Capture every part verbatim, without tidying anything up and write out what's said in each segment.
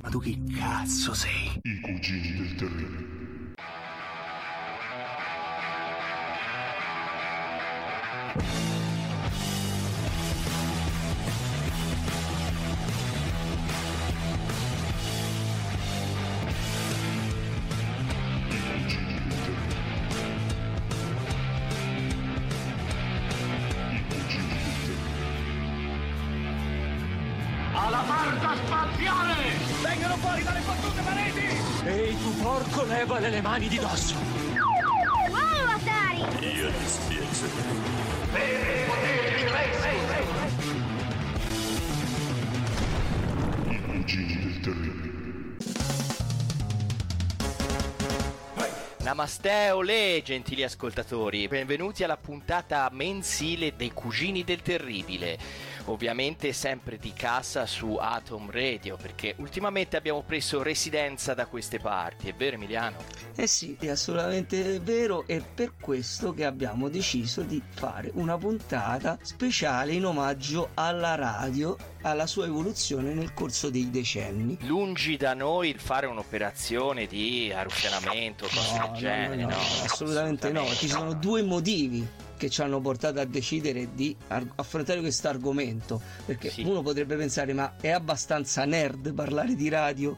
Ma tu chi cazzo sei? I cugini del terreno. Alla Marta spaziale! Vengono fuori dalle fottute pareti! Ehi tu porco, levale le mani di dosso! Wow, Atari! Io ti spiego. I cugini del terreno. Namaste, olè, gentili ascoltatori. Benvenuti alla puntata mensile dei Cugini del Terribile. Ovviamente sempre di casa su Atom Radio, perché ultimamente abbiamo preso residenza da queste parti, è vero Emiliano? Eh sì, è assolutamente vero, è per questo che abbiamo deciso di fare una puntata speciale in omaggio alla radio, alla sua evoluzione nel corso dei decenni. Lungi da noi il fare un'operazione di arruffenamento, cose del genere, no? Assolutamente no, ci sono due motivi che ci hanno portato a decidere di affrontare questo argomento, perché sì, uno potrebbe pensare: ma è abbastanza nerd parlare di radio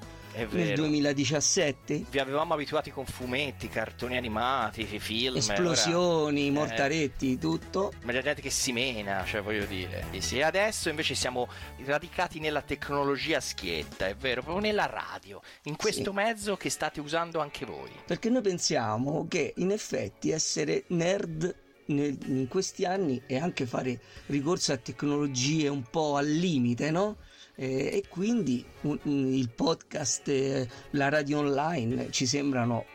nel duemiladiciassette? Vi avevamo abituati con fumetti, cartoni animati, film, esplosioni, ora... mortaretti, eh... tutto, ma la gente che si mena, cioè voglio dire, e sì, adesso invece siamo radicati nella tecnologia schietta, è vero, proprio nella radio, in questo sì, mezzo che state usando anche voi, perché noi pensiamo che in effetti essere nerd in questi anni e anche fare ricorso a tecnologie un po' al limite, no? E, e quindi un, il podcast, eh, la radio online ci sembrano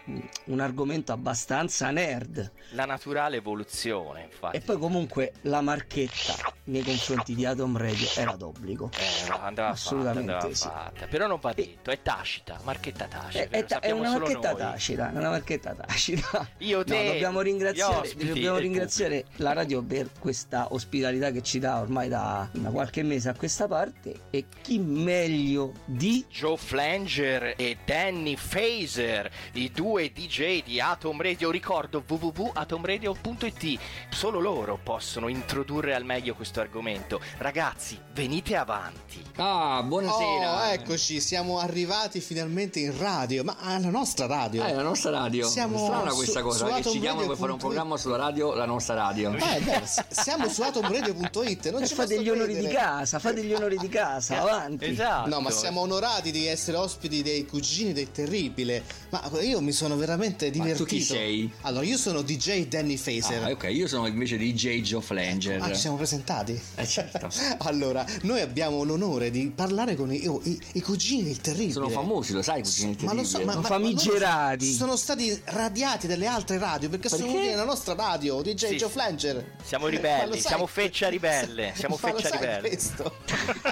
un argomento abbastanza nerd. La naturale evoluzione, infatti. E poi comunque la marchetta nei confronti di Atom Radio era d'obbligo. Eh, andava assolutamente fatta, andava sì, fatta. Però non va detto, è tacita, marchetta tacita. È, è, è una marchetta solo tacita, una marchetta tacita. Io te, no, dobbiamo ringraziare, ospiti, dobbiamo ringraziare la radio per questa ospitalità che ci dà ormai da, da qualche mese a questa parte. E chi meglio di Joe Flanger e Danny Fazer, i due D J di Atom Radio. Ricordo w w w punto atom radio punto i t, solo loro possono introdurre al meglio questo argomento. Ragazzi, venite avanti. Ah, buonasera. Oh, eccoci, siamo arrivati finalmente in radio, ma alla nostra radio. Ah, è la nostra radio. Siamo strana su, questa cosa, che ci chiamano per fare un programma sulla radio, la nostra radio. Ah, è vero, siamo su atom radio punto i t, non eh, ci fa degli onori credere. Di casa, fa degli onori di casa. Avanti. Esatto. No, ma siamo onorati di essere ospiti dei Cugini del Terribile. Ma io mi sono veramente divertito. Ma tu chi sei? Allora, io sono D J Danny Fazer. Ah, ok, io sono invece D J Joe Flanger. Ah, ci siamo presentati? Eh, certo. Allora, noi abbiamo l'onore di parlare con i, i, i Cugini del Terribile. Sono famosi, lo sai, Cugini del Terribile. Ma lo so, ma, sono ma, famigerati. Ma sono stati radiati dalle altre radio perché, perché? sono venuti nella nostra radio, D J sì, Joe Flanger. Siamo ribelli, siamo feccia ribelle, siamo feccia ribelle. Questo?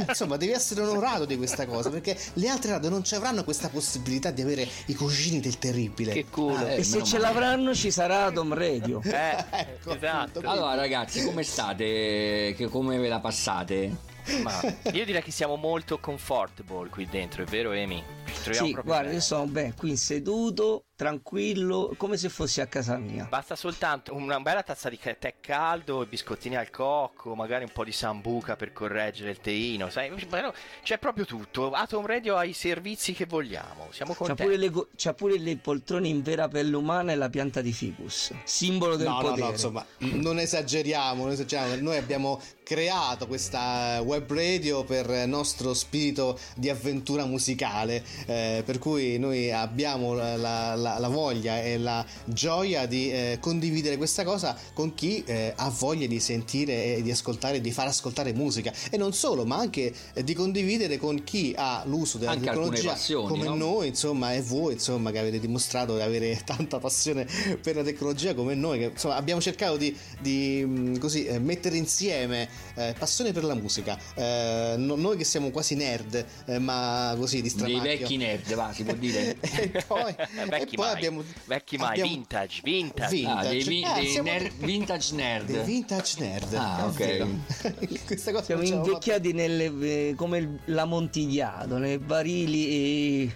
Insomma, devi essere onorato di questa cosa, perché le altre radio non ci avranno questa possibilità di avere i Cugini del Terribile. Che culo. Ah, eh, e se ce male. L'avranno ci sarà Atom Radio. Eh, ecco, esatto. Allora ragazzi, come state? Che come ve la passate? Ma io direi che siamo molto comfortable qui dentro, è vero Amy? Ci troviamo sì, proprio guarda, bene. Io sono ben qui seduto, tranquillo, come se fossi a casa mia. Basta soltanto una bella tazza di tè caldo, biscottini al cocco, magari un po' di sambuca per correggere il teino, sai? C'è proprio tutto. Atom Radio ha i servizi che vogliamo, siamo contenti. C'ha pure le, go- c'ha pure le poltrone in vera pelle umana e la pianta di ficus, simbolo del no, potere. No, no, insomma, non esageriamo, non esageriamo. Noi abbiamo creato questa web radio per nostro spirito di avventura musicale, eh, per cui noi abbiamo la, la la, la voglia e la gioia di eh, condividere questa cosa con chi eh, ha voglia di sentire e di ascoltare, di far ascoltare musica, e non solo, ma anche eh, di condividere con chi ha l'uso della anche tecnologia passioni, come no? Noi insomma, e voi insomma, che avete dimostrato di avere tanta passione per la tecnologia come noi, che insomma abbiamo cercato di, di così eh, mettere insieme eh, passione per la musica, eh, no, noi che siamo quasi nerd eh, ma così di stramacchio, dei vecchi nerd, va, si può dire. E poi, vecchi, e poi mai, abbiamo, vecchi mai abbiamo, vintage vintage vintage, ah, dei, vi, ah, dei ner- vintage nerd dei vintage nerd ah ok. Questa cosa siamo invecchiati nelle, come l'Amontillado, nei barili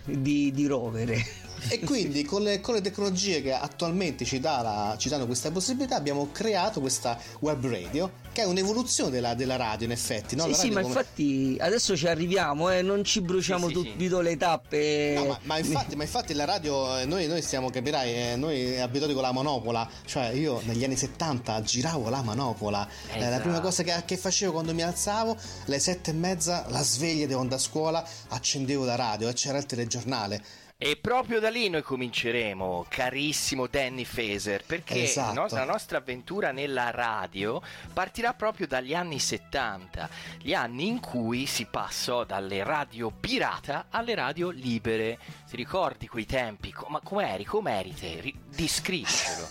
di, di rovere. E quindi con le, con le tecnologie che attualmente ci, dà la, ci danno questa possibilità, abbiamo creato questa web radio, che è un'evoluzione della, della radio in effetti, no? Sì, sì, ma come... infatti adesso ci arriviamo, eh, non ci bruciamo sì, sì, subito sì. le tappe. No, ma, ma, infatti, ma infatti la radio, noi, noi stiamo, capirai, noi abituati con la manopola, cioè io negli anni settanta giravo la manopola, esatto. eh, la prima cosa che, che facevo quando mi alzavo, alle sette e mezza, la sveglia devo andare a scuola, accendevo la radio e c'era il telegiornale. E proprio da lì noi cominceremo, carissimo Danny Faeser, perché esatto. la, nostra, la nostra avventura nella radio partirà proprio dagli anni settanta, gli anni in cui si passò dalle radio pirata alle radio libere. Ti ricordi quei tempi? Ma com'eri? Com'eri te? Descrivicelo.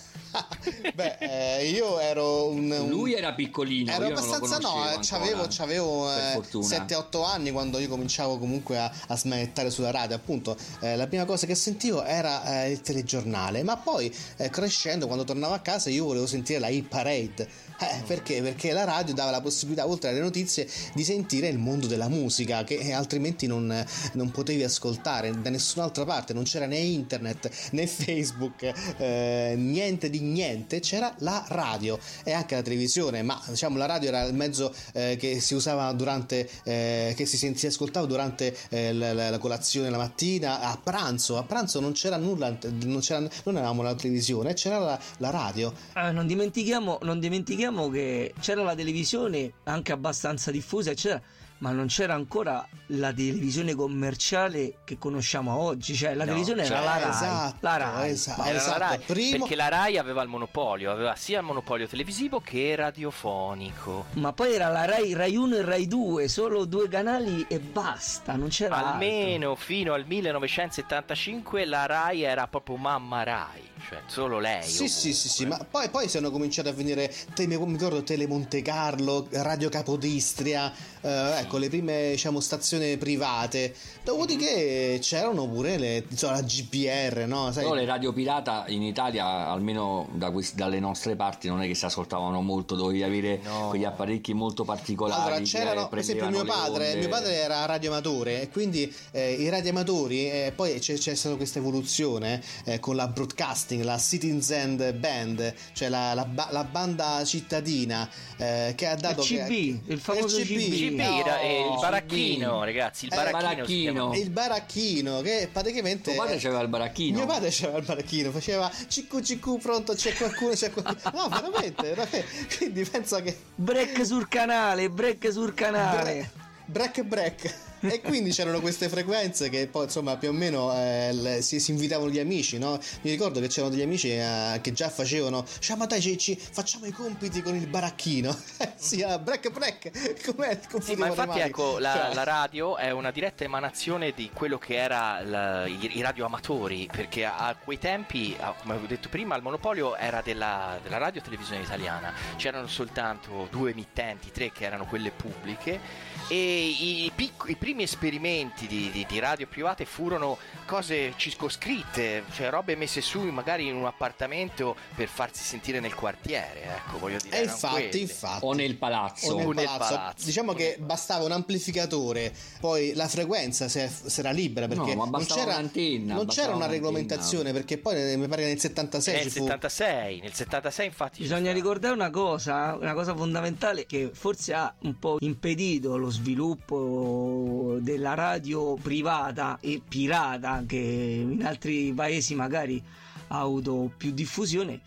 Beh, eh, io ero un, un... Lui era piccolino. Ero io abbastanza non lo no, c'avevo, c'avevo eh, sette otto anni quando io cominciavo comunque a, a smanettare sulla radio. Appunto, eh, la prima cosa che sentivo era eh, il telegiornale. Ma poi eh, crescendo, quando tornavo a casa, io volevo sentire la Hit Parade. Eh, perché? Perché la radio dava la possibilità, oltre alle notizie, di sentire il mondo della musica, che eh, altrimenti non, non potevi ascoltare da nessun'altra parte. Non c'era né internet né Facebook, eh, niente di niente, c'era la radio e anche la televisione, ma diciamo la radio era il mezzo eh, che si usava durante eh, che si, si ascoltava durante eh, la, la colazione la mattina, a pranzo a pranzo non c'era nulla, non c'era, non avevamo la televisione, c'era la, la radio. Ah, non dimentichiamo non dimentichiamo che c'era la televisione anche abbastanza diffusa, eccetera, ma non c'era ancora la televisione commerciale che conosciamo oggi, cioè la no, televisione cioè, era la Rai, esatto, la Rai, esatto, era esatto, la Rai primo... perché la Rai aveva il monopolio, aveva sia il monopolio televisivo che radiofonico. Ma poi era la Rai, Rai uno e Rai due, solo due canali e basta, non c'era almeno altro. Fino al millenovecentosettantacinque la Rai era proprio mamma Rai, cioè solo lei. Sì, ovunque. sì, sì, sì, ma poi, poi sono cominciate a venire, te, mi ricordo Tele Monte Carlo, Radio Capodistria, eh, ecco le prime, diciamo, stazioni private. Dopodiché c'erano pure le, insomma, la G B R, no? Sai? No, le radio pirata in Italia, almeno da questi, dalle nostre parti, non è che si ascoltavano molto, dovevi avere no. quegli apparecchi molto particolari. Allora c'erano, per esempio mio padre, mio padre era radioamatore e quindi eh, i radioamatori, eh, poi c'è, c'è stata questa evoluzione eh, con la broadcasting, la Citizen Band, cioè la, la, la banda cittadina eh, che ha dato il C B, che, il famoso il C B, C B no, il baracchino, ragazzi, il baracchino, eh, il baracchino che praticamente tuo padre c'aveva il baracchino, mio padre c'aveva il baracchino, faceva ciccu ciccu, pronto c'è qualcuno, c'è qualcuno. No, veramente, veramente, quindi penso che break sul canale, break sul canale break break e quindi c'erano queste frequenze che poi insomma più o meno eh, le, si, si invitavano gli amici, no? Mi ricordo che c'erano degli amici eh, che già facevano, cioè, ma dai Cicci, facciamo i compiti con il baracchino. Sì, ah, break break, com'è? Sì, ma infatti ecco, la, la radio è una diretta emanazione di quello che era la, i, i radioamatori, perché a, a quei tempi, a, come avevo detto prima, il monopolio era della, della radio e televisione italiana, c'erano soltanto due emittenti, tre, che erano quelle pubbliche, e i, pic- i primi esperimenti di, di, di radio private furono cose circoscritte, cioè robe messe su magari in un appartamento per farsi sentire nel quartiere, ecco, voglio dire, e infatti, infatti, o nel palazzo o nel, o nel palazzo. palazzo diciamo o che palazzo. Bastava un amplificatore, poi la frequenza se, se era libera, perché no, non c'era, non c'era una regolamentazione, perché poi mi pare che nel settantasei nel settantasei fu... nel settantasei infatti bisogna ricordare una cosa una cosa fondamentale che forse ha un po' impedito lo sviluppo della radio privata e pirata, anche in altri paesi magari ha avuto più diffusione,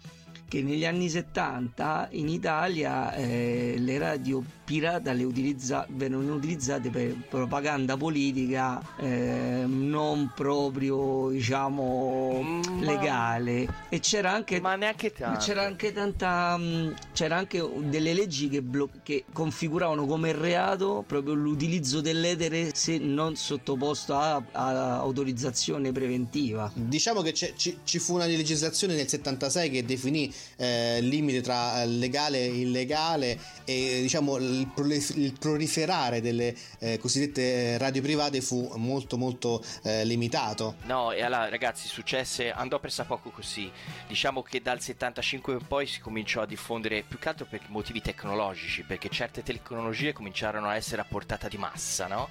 che negli anni settanta in Italia eh, le radio pirata le utilizza, vengono utilizzate per propaganda politica eh, non proprio diciamo ma... legale, e c'era anche, ma neanche tanto. c'era anche tanta mh, c'era anche delle leggi che, blo- che configuravano come reato proprio l'utilizzo dell'etere se non sottoposto a, a autorizzazione preventiva. Diciamo che c- c- ci fu una legislazione nel settantasei che definì eh, limite tra legale e illegale, e diciamo il, prolif- il proliferare delle eh, cosiddette radio private fu molto molto eh, limitato. No, e allora ragazzi, successe, andò pressa poco così. Diciamo che dal settantacinque in poi si cominciò a diffondere più che altro per motivi tecnologici, perché certe tecnologie cominciarono a essere a portata di massa, no?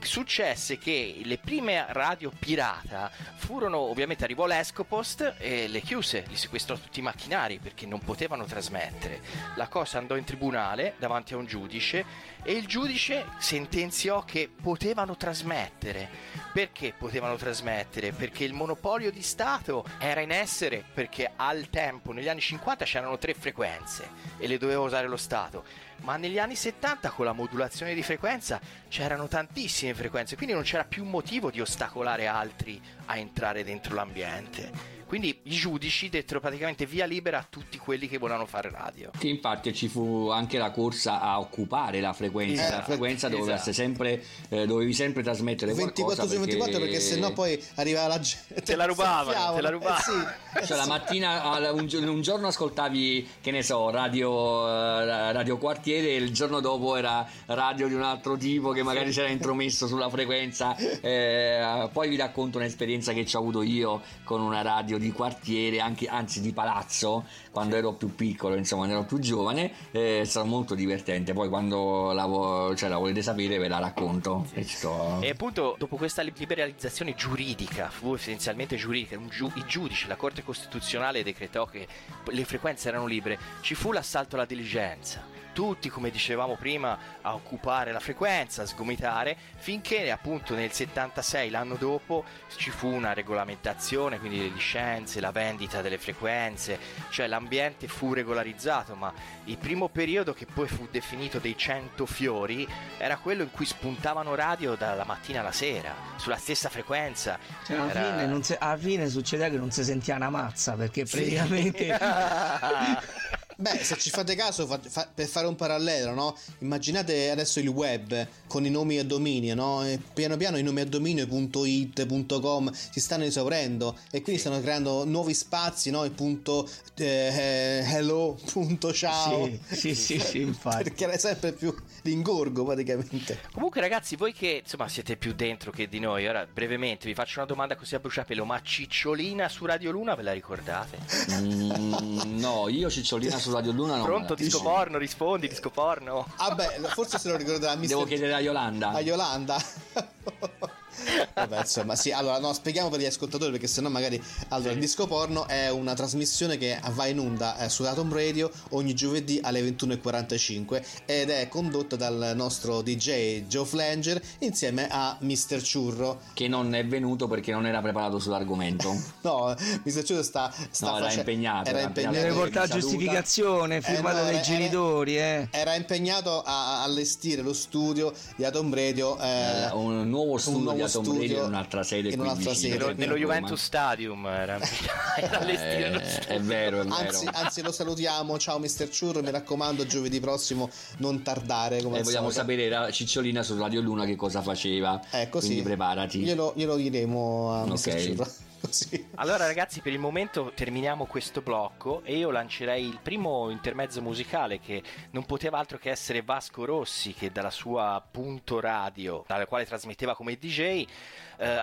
Successe che le prime radio pirata furono, ovviamente arrivò l'Escopost e le chiuse, li sequestrò tutti i macchinari perché non potevano trasmettere. La cosa andò in tribunale davanti a un giudice e il giudice sentenziò che potevano trasmettere. Perché potevano trasmettere? Perché il monopolio di Stato era in essere, perché al tempo negli anni cinquanta c'erano tre frequenze e le doveva usare lo Stato, ma negli anni settanta con la modulazione di frequenza c'erano tantissime frequenze, quindi non c'era più motivo di ostacolare altri a entrare dentro l'ambiente. Quindi i giudici dettero praticamente via libera a tutti quelli che volevano fare radio. Che infatti ci fu anche la corsa a occupare la frequenza. Esatto. La frequenza dove esatto. sempre, eh, dovevi sempre trasmettere ventiquattro su ventiquattro perché sennò poi arrivava la gente. Te la rubavano, te la rubavano. Eh sì, cioè eh la sì. mattina, un, un giorno ascoltavi, che ne so, radio, eh, radio quartiere, e il giorno dopo era radio di un altro tipo che magari c'era intromesso sulla frequenza. Eh, poi vi racconto un'esperienza che ci ho avuto io con una radio di quartiere, anche, anzi di palazzo, quando sì. ero più piccolo, insomma, quando ero più giovane, eh, è stato molto divertente. Poi quando la, vo- cioè, la volete sapere ve la racconto. Sì. E, sto... e appunto dopo questa liberalizzazione giuridica, fu essenzialmente giuridica, un giu- i giudici, la Corte Costituzionale decretò che le frequenze erano libere, ci fu l'assalto alla diligenza. Tutti, come dicevamo prima, a occupare la frequenza, a sgomitare, finché appunto nel settantasei, l'anno dopo, ci fu una regolamentazione, quindi le licenze, la vendita delle frequenze, cioè l'ambiente fu regolarizzato. Ma il primo periodo, che poi fu definito dei cento fiori, era quello in cui spuntavano radio dalla mattina alla sera sulla stessa frequenza. Cioè, alla, era... fine non se... alla fine succedeva che non si sentia una mazza, perché praticamente... Sì. Beh, se ci fate caso, fa, fa, per fare un parallelo, no? Immaginate adesso il web con i nomi a dominio, no? E piano piano i nomi a dominio .it, punto com si stanno esaurendo e quindi stanno creando nuovi spazi, no? Il punto eh, hello, punto ciao. Sì, sì, sì, sì, infatti. Perché è sempre più l'ingorgo praticamente. Comunque ragazzi, voi che insomma siete più dentro che di noi, ora brevemente vi faccio una domanda così a bruciapelo, ma Cicciolina su Radio Luna ve la ricordate? Mm, no, io Cicciolina su Radio Luna no. Pronto, disco porno, rispondi, disco porno. Ah beh, forse se lo ricorderà. Devo st- chiedere a Yolanda. A Yolanda. Vabbè, insomma, sì, allora no, spieghiamo per gli ascoltatori, perché sennò magari. Allora, sì. Il disco porno è una trasmissione che va in onda eh, su Atom Radio ogni giovedì alle ventuno e quarantacinque ed è condotta dal nostro D J Joe Flanger insieme a mister Ciurro, che non è venuto perché non era preparato sull'argomento. No, mister Ciurro sta, sta no, facendo... era impegnato, era impegnato, deve portare giustificazione firmata eh, no, dai era, genitori eh. Era impegnato a allestire lo studio di Atom Radio, eh, un nuovo studio, un nuovo studio in un'altra sede, in un'altra sede nello, nello Juventus Stadium era, era eh, lo studio. È vero, è vero. Anzi, anzi lo salutiamo, ciao mister Ciurro, mi raccomando giovedì prossimo non tardare, come eh, vogliamo sapere la Cicciolina su Radio Luna che cosa faceva, ecco, eh, quindi preparati, glielo, glielo diremo a okay. mister Ciurro. Sì. Allora ragazzi, per il momento terminiamo questo blocco e io lancerei il primo intermezzo musicale, che non poteva altro che essere Vasco Rossi, che dalla sua Punto Radio, dalla quale trasmetteva come D J, eh,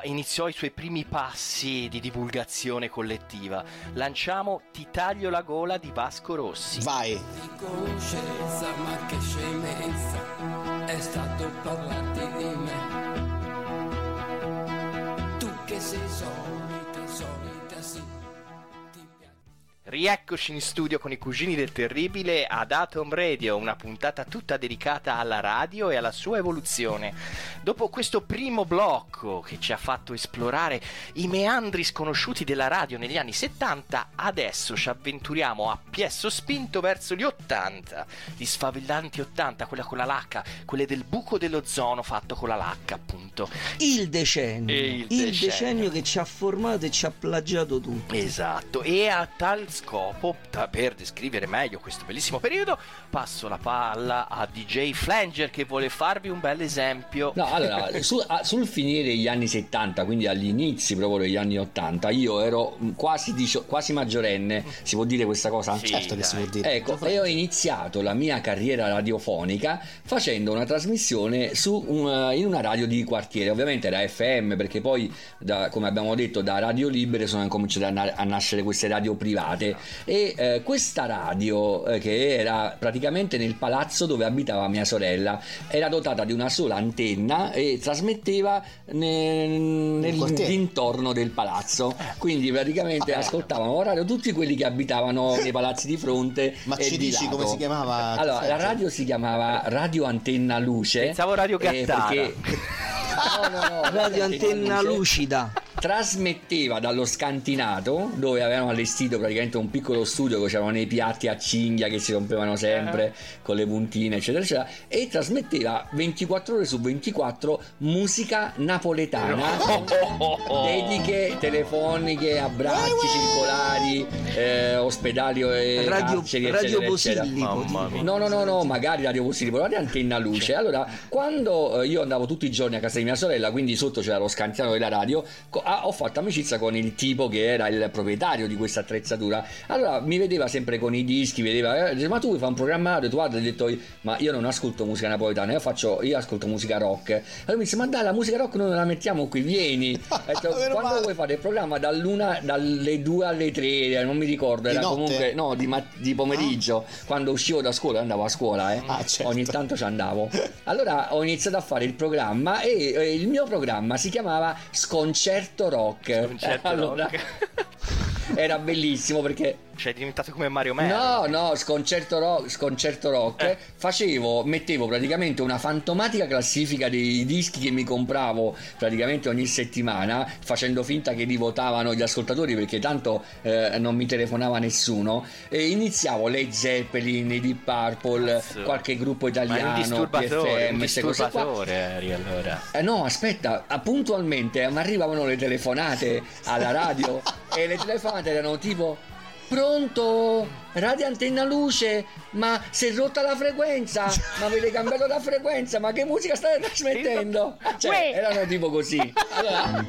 iniziò i suoi primi passi di divulgazione collettiva. Lanciamo Ti taglio la gola di Vasco Rossi. Vai. Di conoscenza, ma che scemenza è stato parlarti di me, tu che sei solo. Rieccoci in studio con i cugini del terribile ad Atom Radio, una puntata tutta dedicata alla radio e alla sua evoluzione. Dopo questo primo blocco che ci ha fatto esplorare i meandri sconosciuti della radio negli anni settanta, adesso ci avventuriamo a piè sospinto verso gli ottanta, gli sfavillanti ottanta, quella con la lacca, quelle del buco dell'ozono fatto con la lacca, appunto. Il decennio, il, il decennio. decennio che ci ha formato e ci ha plagiato tutti. Esatto, e a tal scopo, per descrivere meglio questo bellissimo periodo, passo la palla a D J Flanger che vuole farvi un bel esempio. No, allora, sul, sul finire gli anni settanta, quindi agli inizi proprio degli anni ottanta, io ero quasi, dicio, quasi maggiorenne, si può dire questa cosa? Sì, certo dai. Che si può dire. Ecco, e ho iniziato la mia carriera radiofonica facendo una trasmissione su un, in una radio di quartiere, ovviamente era F M, perché poi, da, come abbiamo detto, da radio libere sono cominciate a, na- a nascere queste radio private. E eh, questa radio eh, che era praticamente nel palazzo dove abitava mia sorella era dotata di una sola antenna e trasmetteva nel, nel dintorno del palazzo, quindi praticamente ah, ascoltavano la radio tutti quelli che abitavano nei palazzi di fronte. Ma e ci di dici lato. Come si chiamava? Allora la radio si chiamava Radio Antenna Luce. Pensavo Radio Gattara eh, perché... no, no, no, Radio Antenna Lucida trasmetteva dallo scantinato dove avevano allestito praticamente un piccolo studio dove c'erano i piatti a cinghia che si rompevano sempre uh-huh. con le puntine eccetera eccetera, e trasmetteva ventiquattro ore su ventiquattro musica napoletana, oh, oh, oh. dediche telefoniche, abbracci circolari, eh, ospedali e radio, carceri, radio eccetera, eccetera. no no no no magari Radio Posillipo, Radio Antenna Luce. Allora quando io andavo tutti i giorni a casa di mia sorella, quindi sotto c'era lo scantinato della radio, ho fatto amicizia con il tipo che era il proprietario di questa attrezzatura. Allora mi vedeva sempre con i dischi, vedeva, eh, ma tu vuoi fare un programma? Tu guarda, ho detto, ma io non ascolto musica napoletana, io faccio, io ascolto musica rock. Allora mi disse, ma dai, la musica rock noi non la mettiamo qui, vieni. Detto, quando male. Vuoi fare il programma? Dall'una, dalle due alle tre, non mi ricordo, era di comunque no di, mat- di pomeriggio, ah. quando uscivo da scuola, andavo a scuola, eh. ah, certo. ogni tanto ci andavo. Allora ho iniziato a fare il programma e eh, il mio programma si chiamava Sconcerto Rock. Sconcerto allora, Rock. Era bellissimo perché cioè è diventato come Mario Mero. No, no, Sconcerto Rock, Sconcerto Rock eh. facevo, mettevo praticamente una fantomatica classifica dei dischi che mi compravo praticamente ogni settimana, facendo finta che li votavano gli ascoltatori perché tanto eh, non mi telefonava nessuno, e iniziavo le Zeppelin, i Deep Purple, Azzo. qualche gruppo italiano. Ma è un disturbatore, P F M, un disturbatore Ari, allora. Eh, no, aspetta, puntualmente mi arrivavano le telefonate alla radio e le telefonate erano tipo: pronto? Radio Antenna Luce? Ma si è rotta la frequenza? Ma avete cambiato la frequenza? Ma che musica state trasmettendo? Cioè, erano tipo così. Allora,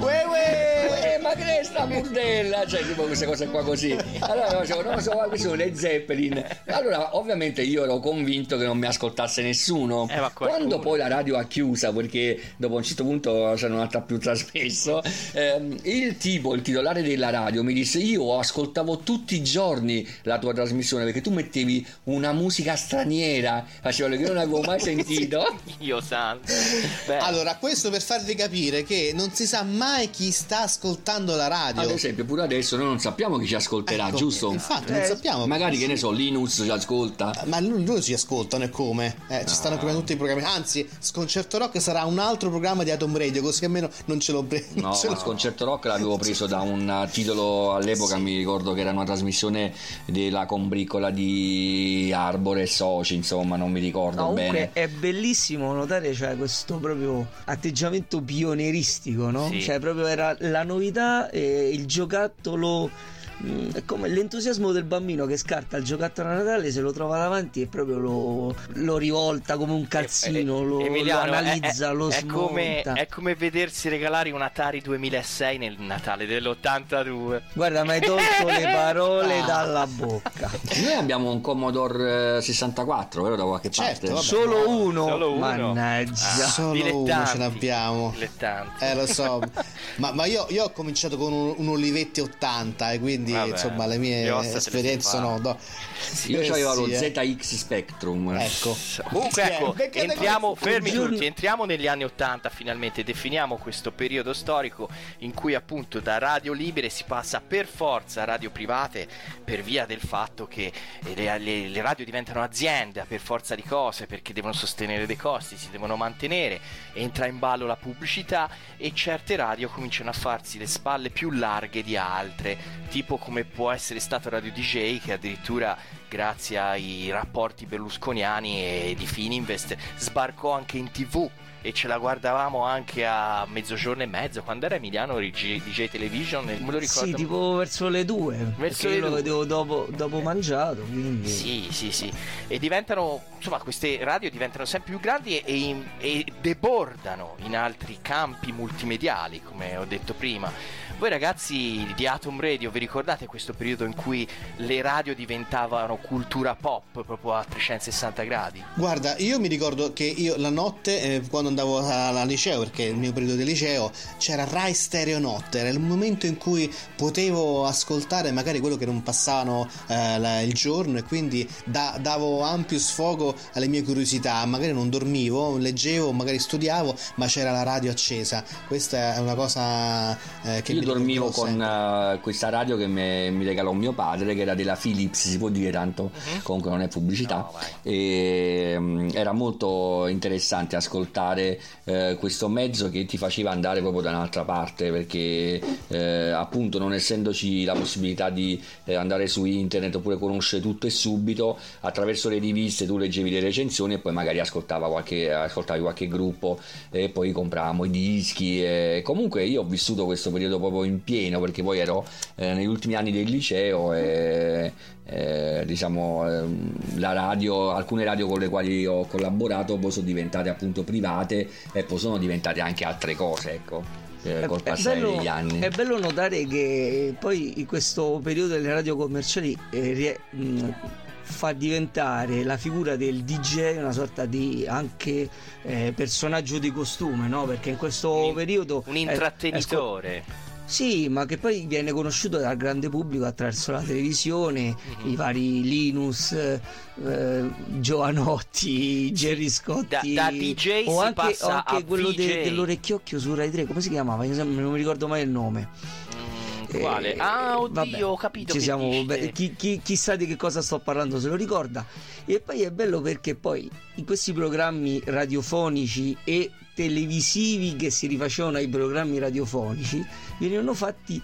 uè, uè, ma che è sta burdella? Cioè, tipo queste cose qua così. Allora dicevo, no, so, queste sono le Zeppelin. Allora, ovviamente io ero convinto che non mi ascoltasse nessuno. Eh, Quando poi la radio ha chiusa, perché dopo un certo punto cioè, non ha più trasmesso, ehm, il tipo, il titolare della radio, mi disse: io ascoltavo tutti i giorni la tua trasmissione perché tu mettevi una musica straniera, facevo che io non avevo mai sentito. Io santo. Beh. Allora, questo per farvi capire che non si sa mai chi sta ascoltando la radio. Ad esempio, pure adesso noi non sappiamo chi ci ascolterà, ecco, giusto? Infatti, eh, non sappiamo. Magari che ne so, Linus ci ascolta. Ma lui, lui ci ascoltano e come? Eh, ci ah. stanno come tutti i programmi. Anzi, Sconcerto Rock sarà un altro programma di Atom Radio, così almeno non ce l'ho preso. No, ce l'ho. Sconcerto Rock l'avevo preso da un titolo all'epoca, sì. mi ricordo che era una trasmissione della combriccola di Arbore e Soci, insomma, non mi ricordo no, comunque bene. È bellissimo notare, cioè, questo proprio atteggiamento pionieristico, no? Sì. Cioè, proprio era la novità e il giocattolo. È come l'entusiasmo del bambino che scarta il giocattolo a Natale, se lo trova davanti e proprio lo, lo rivolta come un calzino, lo, Emiliano, lo analizza, è, è, lo smonta. È come, è come vedersi regalare un Atari duemilasei nel Natale dell'ottantadue. Guarda, mi hai tolto le parole ah. dalla bocca. Noi abbiamo un Commodore sessantaquattro, vero, da qualche certo, parte? Vabbè. Solo uno. Solo uno. Mannaggia. Ah, solo uno ce l'abbiamo. Eh, lo so. ma, ma io, io ho cominciato con un, un Olivetti ottanta e eh, quindi quindi vabbè, insomma le mie le esperienze sono no, sì, io avevo lo eh. Z X Spectrum, ecco. Comunque ecco, sì, entriamo fermi tutti, entriamo negli anni ottanta finalmente, definiamo questo periodo storico in cui appunto da radio libere si passa per forza a radio private per via del fatto che le, le, le radio diventano azienda per forza di cose, perché devono sostenere dei costi, si devono mantenere, entra in ballo la pubblicità e certe radio cominciano a farsi le spalle più larghe di altre, tipo come può essere stato Radio D J, che addirittura grazie ai rapporti berlusconiani e di Fininvest sbarcò anche in tv e ce la guardavamo anche a mezzogiorno e mezzo quando era Emiliano D J Television, me lo ricordo, sì, tipo verso le due, verso le io due. Lo vedevo dopo, dopo mangiato, quindi sì sì sì e diventano insomma queste radio diventano sempre più grandi e, e, e debordano in altri campi multimediali, come ho detto prima. Voi ragazzi di Atom Radio vi ricordate questo periodo in cui le radio diventavano cultura pop proprio a trecentosessanta gradi? Guarda, io mi ricordo che io la notte eh, quando andavo al liceo, perché il mio periodo di liceo c'era Rai Stereo Notte, era il momento in cui potevo ascoltare magari quello che non passavano eh, la, il giorno, e quindi da, davo ampio sfogo alle mie curiosità, magari non dormivo, leggevo, magari studiavo, ma c'era la radio accesa. Questa è una cosa eh, che io mi dormivo con uh, questa radio che me, mi regalò mio padre, che era della Philips, si può dire tanto, uh-huh. comunque non è pubblicità, no, e, um, era molto interessante ascoltare Eh, questo mezzo che ti faceva andare proprio da un'altra parte, perché eh, appunto non essendoci la possibilità di eh, andare su internet oppure conoscere tutto e subito, attraverso le riviste tu leggevi le recensioni e poi magari ascoltava qualche, ascoltavi qualche gruppo e poi compravamo i dischi e... Comunque io ho vissuto questo periodo proprio in pieno, perché poi ero eh, negli ultimi anni del liceo e eh, diciamo eh, la radio, alcune radio con le quali ho collaborato poi sono diventate appunto private e poi sono diventate anche altre cose, ecco. Eh, col passare è bello, degli anni. È bello notare che poi in questo periodo delle radio commerciali eh, fa diventare la figura del D J una sorta di anche eh, personaggio di costume, no? Perché in questo un, periodo un intrattenitore. È, è scop- Sì, ma che poi viene conosciuto dal grande pubblico attraverso la televisione, mm-hmm. i vari Linus, eh, Giovanotti, Gerry Scotti. Da, da D J o si anche, passa anche a quello de, dell'orecchiocchio su Rai tre, come si chiamava? Io non mi ricordo mai il nome. Quale? Ah, oddio, vabbè, ho capito. Ci siamo, beh, chi, chi, chissà di che cosa sto parlando, se lo ricorda. E poi è bello perché poi in questi programmi radiofonici e televisivi che si rifacevano ai programmi radiofonici venivano fatti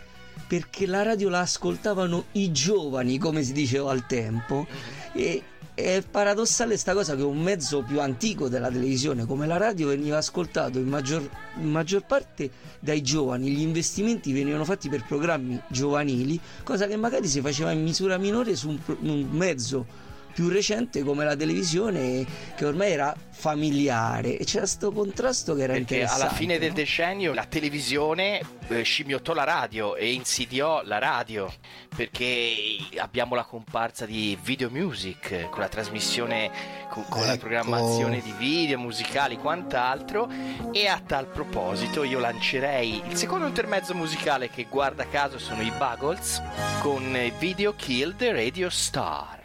perché la radio la ascoltavano i giovani, come si diceva al tempo. E è paradossale sta cosa, che un mezzo più antico della televisione come la radio veniva ascoltato in maggior, in maggior parte dai giovani, gli investimenti venivano fatti per programmi giovanili, cosa che magari si faceva in misura minore su un, un mezzo più recente come la televisione, che ormai era familiare, e c'era questo contrasto che era perché interessante. Alla fine, no? del decennio la televisione eh, scimmiottò la radio e insidiò la radio, perché abbiamo la comparsa di Video Music con la trasmissione con, con ecco. la programmazione di video musicali, quant'altro. E a tal proposito io lancerei il secondo intermezzo musicale, che guarda caso sono i Buggles con Video Killed Radio Star.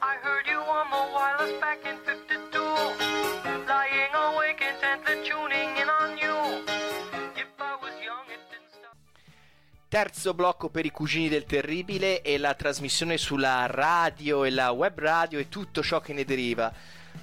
I heard you on the wireless back in fifty-two, lying awake intently tuning in on you. If I was young it didn't stop. Terzo blocco per i Cugini del Terribile e la trasmissione sulla radio e la web radio e tutto ciò che ne deriva.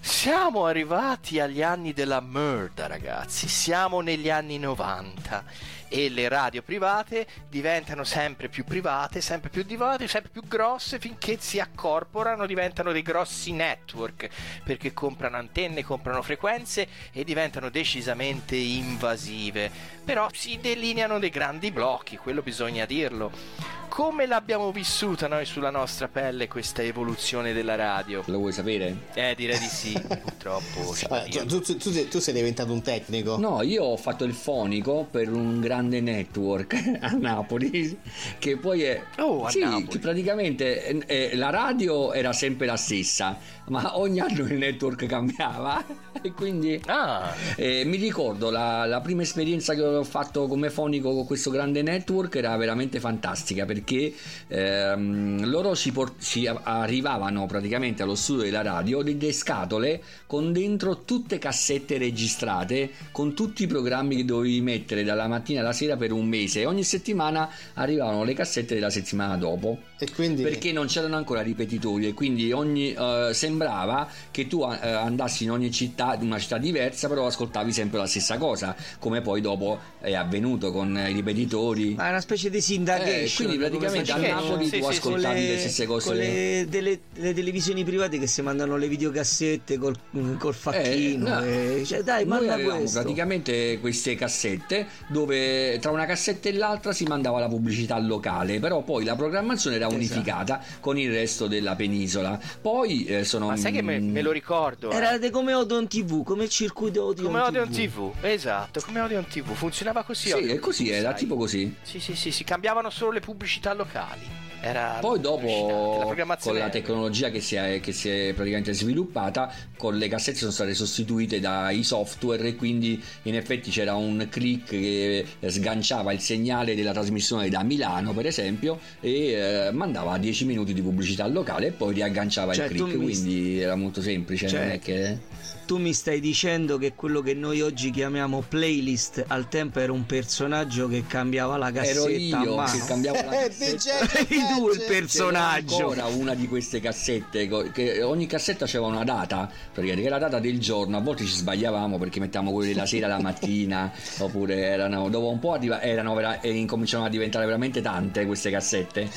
Siamo arrivati agli anni della merda, ragazzi, siamo negli anni novanta e le radio private diventano sempre più private, sempre più divate, sempre più grosse, finché si accorporano, diventano dei grossi network, perché comprano antenne, comprano frequenze e diventano decisamente invasive. Però si delineano dei grandi blocchi, quello bisogna dirlo. Come l'abbiamo vissuta noi sulla nostra pelle questa evoluzione della radio? Lo vuoi sapere? Eh, direi di sì, purtroppo. Cioè, tu, tu, tu, tu sei diventato un tecnico? No, io ho fatto il fonico per un grande network a Napoli, che poi è... Oh, a sì, Napoli. Che praticamente eh, la radio era sempre la stessa, ma ogni anno il network cambiava e quindi ah. eh, mi ricordo la, la prima esperienza che ho fatto come fonico con questo grande network era veramente fantastica, perché ehm, loro si, port- si arrivavano praticamente allo studio della radio delle scatole con dentro tutte cassette registrate con tutti i programmi che dovevi mettere dalla mattina alla sera per un mese, e ogni settimana arrivavano le cassette della settimana dopo, e quindi... perché non c'erano ancora ripetitori, e quindi ogni eh, sembrava che tu eh, andassi in ogni città, in una città diversa, però ascoltavi sempre la stessa cosa, come poi dopo è avvenuto con i ripetitori. Ma è una specie di syndication, eh, quindi praticamente a Napoli sì, tu sì, ascoltavi le, le stesse cose con le, delle, le televisioni private che si mandano le videocassette col, col facchino, eh, no. e, cioè, dai, noi manda questo. Praticamente queste cassette dove tra una cassetta e l'altra si mandava la pubblicità locale, però poi la programmazione era unificata esatto. con il resto della penisola. Poi eh, sono ma sai che me, me lo ricordo era eh. come Odeon tivù, come il circuito Odeon come Odeon tivù. tivù esatto, come Odeon tivù funzionava così, sì è così, era tipo così, sì sì sì si cambiavano solo le pubblicità locali. Era poi dopo la con la tecnologia che si, è, che si è praticamente sviluppata, con le cassette sono state sostituite dai software, e quindi in effetti c'era un click che sganciava il segnale della trasmissione da Milano per esempio e eh, mandava dieci minuti di pubblicità locale e poi riagganciava cioè, il click, quindi st- era molto semplice, cioè, non è che... Tu mi stai dicendo che quello che noi oggi chiamiamo playlist al tempo era un personaggio che cambiava la cassetta? Ero io che cambiavo la cassetta. Tu il personaggio. C'era ancora una di queste cassette che ogni cassetta c'era una data, praticamente, che era la data del giorno. A volte ci sbagliavamo perché mettiamo quelli della sera alla mattina oppure erano dopo un po' arriva, erano e incominciavano a diventare veramente tante queste cassette.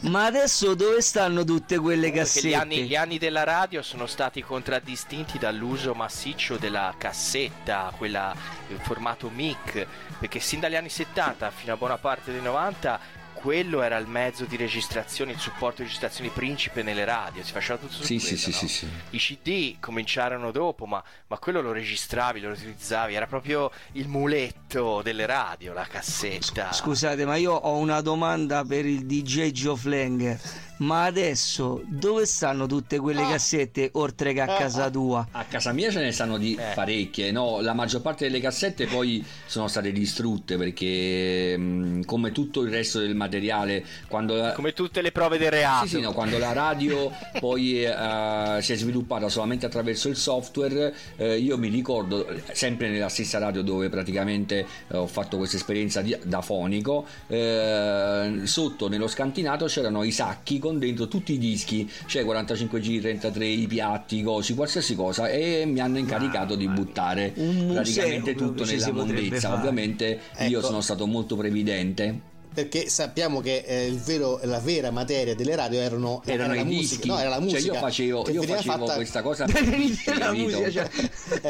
Ma adesso dove stanno tutte quelle cassette? Gli anni, gli anni della radio sono stati contraddistinti dall'uso massiccio della cassetta, quella in formato M I C, perché sin dagli anni settanta fino a buona parte dei novanta quello era il mezzo di registrazione, il supporto di registrazioni principe nelle radio, si faceva tutto su sì, quello, sì, no? sì, sì. I C D cominciarono dopo, ma, ma quello lo registravi, lo utilizzavi, era proprio il muletto delle radio, la cassetta. Scusate, ma io ho una domanda per il D J Joe Flanger. Ma adesso dove stanno tutte quelle ah. cassette oltre che a ah. casa tua? A casa mia ce ne stanno di eh. parecchie, no? La maggior parte delle cassette poi sono state distrutte perché mh, come tutto il resto del materiale, quando la... come tutte le prove del reato. Sì, sì, no, quando la radio poi uh, si è sviluppata solamente attraverso il software, uh, io mi ricordo sempre nella stessa radio dove praticamente uh, ho fatto questa esperienza di, da fonico, uh, sotto nello scantinato c'erano i sacchi con dentro tutti i dischi, cioè quarantacinque giri, trentatré, i piatti, così qualsiasi cosa, e mi hanno incaricato ah, di buttare praticamente tutto nella mondezza. Ovviamente ecco. io sono stato molto previdente, perché sappiamo che eh, il vero, la vera materia delle radio erano, erano era la dischi. musica, no, era la musica. Cioè io facevo, io facevo fatta... questa cosa per, la musica, cioè...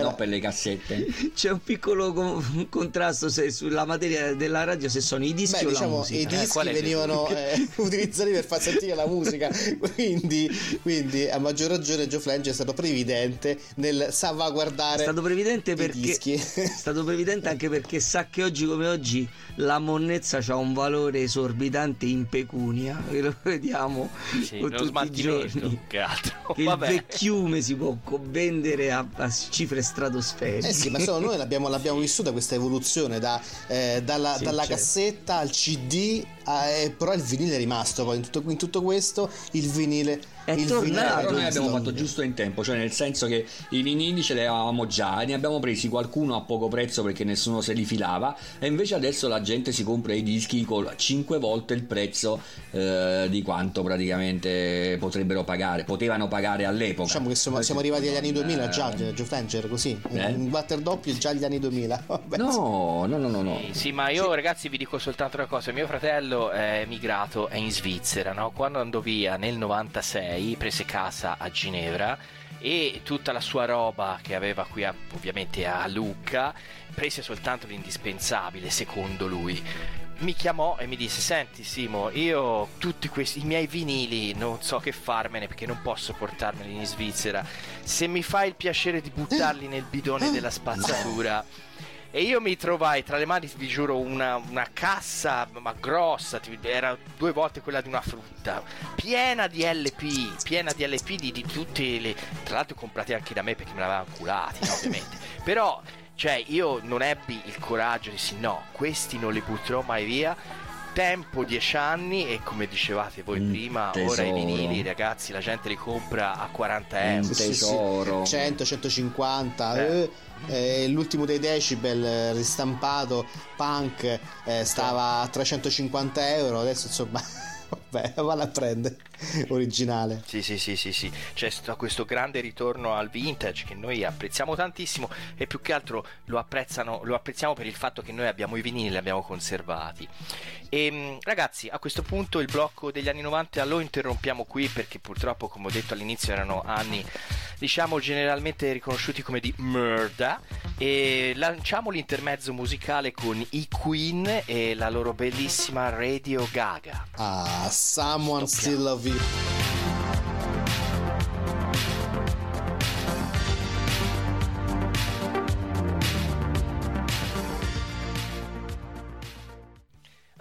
no, per le cassette. C'è un piccolo con- contrasto se, sulla materia della radio, se sono i dischi Beh, o diciamo, la musica. I dischi eh, venivano eh, utilizzati per far sentire la musica, quindi, quindi a maggior ragione Joe Flange è stato previdente nel salvaguardare. È stato previdente perché dischi. È stato previdente anche perché sa che oggi come oggi la monnezza ha un valore esorbitante in pecunia, e lo vediamo sì, con tutti i giorni che, altro. che Vabbè. il vecchiume si può vendere a, a cifre stratosferiche. Eh sì, ma solo noi l'abbiamo, l'abbiamo vissuta questa evoluzione da, eh, dalla, sì, dalla certo. cassetta al C D, a, eh, però il vinile è rimasto poi in tutto, in tutto questo il vinile è il tornato. Noi abbiamo fatto giusto in tempo, cioè nel senso che i vinili ce li avevamo già e ne abbiamo presi qualcuno a poco prezzo perché nessuno se li filava, e invece adesso la gente si compra i dischi con cinque volte il prezzo eh, di quanto praticamente potrebbero pagare, potevano pagare all'epoca. Diciamo che siamo, siamo arrivati agli anni duemila già, Joe Flanger, così eh? un batter doppio già agli anni duemila. Vabbè. No, no, no, no, no. Sì, sì, ma io sì. ragazzi vi dico soltanto una cosa, mio fratello è emigrato, è in Svizzera, no? Quando andò via nel novantasei prese casa a Ginevra e tutta la sua roba che aveva qui a, ovviamente a Lucca, prese soltanto l'indispensabile secondo lui. Mi chiamò e mi disse: senti Simo, io tutti questi i miei vinili non so che farmene perché non posso portarmeli in Svizzera, se mi fai il piacere di buttarli nel bidone della spazzatura e io mi trovai tra le mani, vi giuro, una, una cassa, ma grossa, era due volte quella di una frutta, piena di L P, piena di L P di, di tutte le, tra l'altro comprate anche da me perché me l'avevano culati, no, ovviamente. Però, cioè, io non ebbi il coraggio di sì, no, questi non li butterò mai via. Tempo, dieci anni, e come dicevate voi mm, prima, tesoro. Ora i vinili, ragazzi, la gente li compra a quaranta euro, mm, tesoro, cento centocinquanta eh. Eh. Eh, l'ultimo dei Decibel ristampato punk eh, stava a trecentocinquanta euro, adesso insomma vabbè, vado a prendere originale. Sì, sì, sì, sì, sì. C'è questo grande ritorno al vintage che noi apprezziamo tantissimo, e più che altro lo apprezzano, lo apprezziamo per il fatto che noi abbiamo i vinili, li abbiamo conservati. E ragazzi, a questo punto il blocco degli anni novanta lo interrompiamo qui, perché purtroppo, come ho detto all'inizio, erano anni, diciamo, generalmente riconosciuti come di merda, e lanciamo l'intermezzo musicale con i Queen e la loro bellissima Radio Gaga. Ah, Someone Still Love You.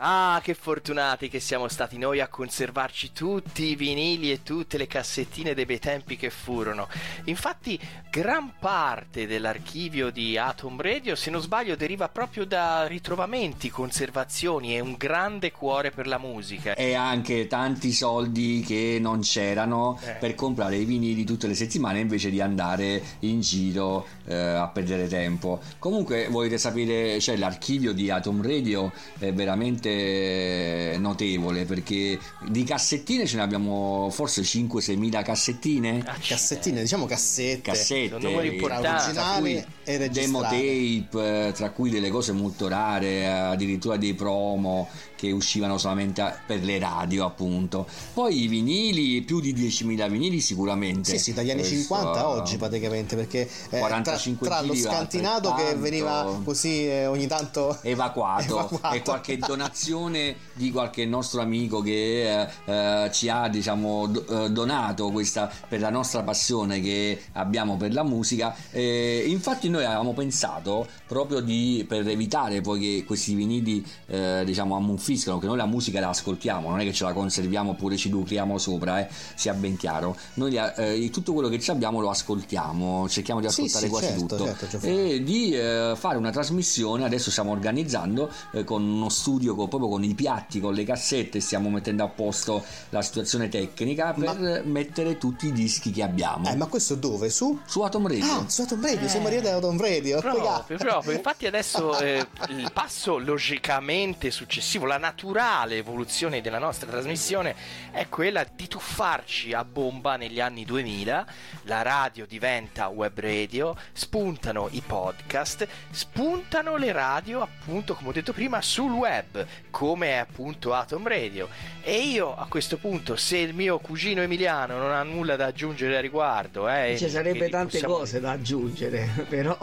Ah, che fortunati che siamo stati noi a conservarci tutti i vinili e tutte le cassettine dei bei tempi che furono. Infatti gran parte dell'archivio di Atom Radio, se non sbaglio, deriva proprio da ritrovamenti, conservazioni e un grande cuore per la musica. E anche tanti soldi che non c'erano eh. per comprare i vinili tutte le settimane, invece di andare in giro eh, a perdere tempo. Comunque, volete sapere, cioè, l'archivio di Atom Radio è veramente notevole, perché di cassettine ce ne abbiamo forse cinque sei mila cassettine. Ah, cassettine, diciamo cassette, cassette originali e registrate, demo tape, tra cui delle cose molto rare, addirittura dei promo che uscivano solamente per le radio, appunto. Poi i vinili, più di diecimila vinili sicuramente. Sì, sì, dagli anni Questo, cinquanta oggi praticamente, perché eh, quarantacinque tra, tra lo scantinato che veniva così eh, ogni tanto evacuato, evacuato. E qualche donazione di qualche nostro amico che eh, ci ha, diciamo, do, eh, donato questa, per la nostra passione che abbiamo per la musica. Eh, infatti noi avevamo pensato proprio di, per evitare poi che questi vinili eh, diciamo ammuffino, che noi la musica la ascoltiamo, non è che ce la conserviamo oppure ci lucriamo sopra, eh, sia ben chiaro. Noi eh, tutto quello che ci abbiamo lo ascoltiamo, cerchiamo di ascoltare sì, sì, quasi certo, tutto certo, e di eh, fare una trasmissione. Adesso stiamo organizzando eh, con uno studio con, proprio con i piatti, con le cassette, stiamo mettendo a posto la situazione tecnica per ma... mettere tutti i dischi che abbiamo. Eh, ma questo dove? Su? Su Atom Radio. Ah, su Atom Radio, eh. siamo arrivati ad Atom Radio. Proprio, proprio. Infatti adesso eh, il passo logicamente successivo, la naturale evoluzione della nostra trasmissione è quella di tuffarci a bomba negli anni duemila. La radio diventa web radio, spuntano i podcast, spuntano le radio, appunto, come ho detto prima, sul web, come è appunto Atom Radio. E io a questo punto, se il mio cugino Emiliano non ha nulla da aggiungere a riguardo, eh, ci sarebbe tante possiamo... cose da aggiungere, però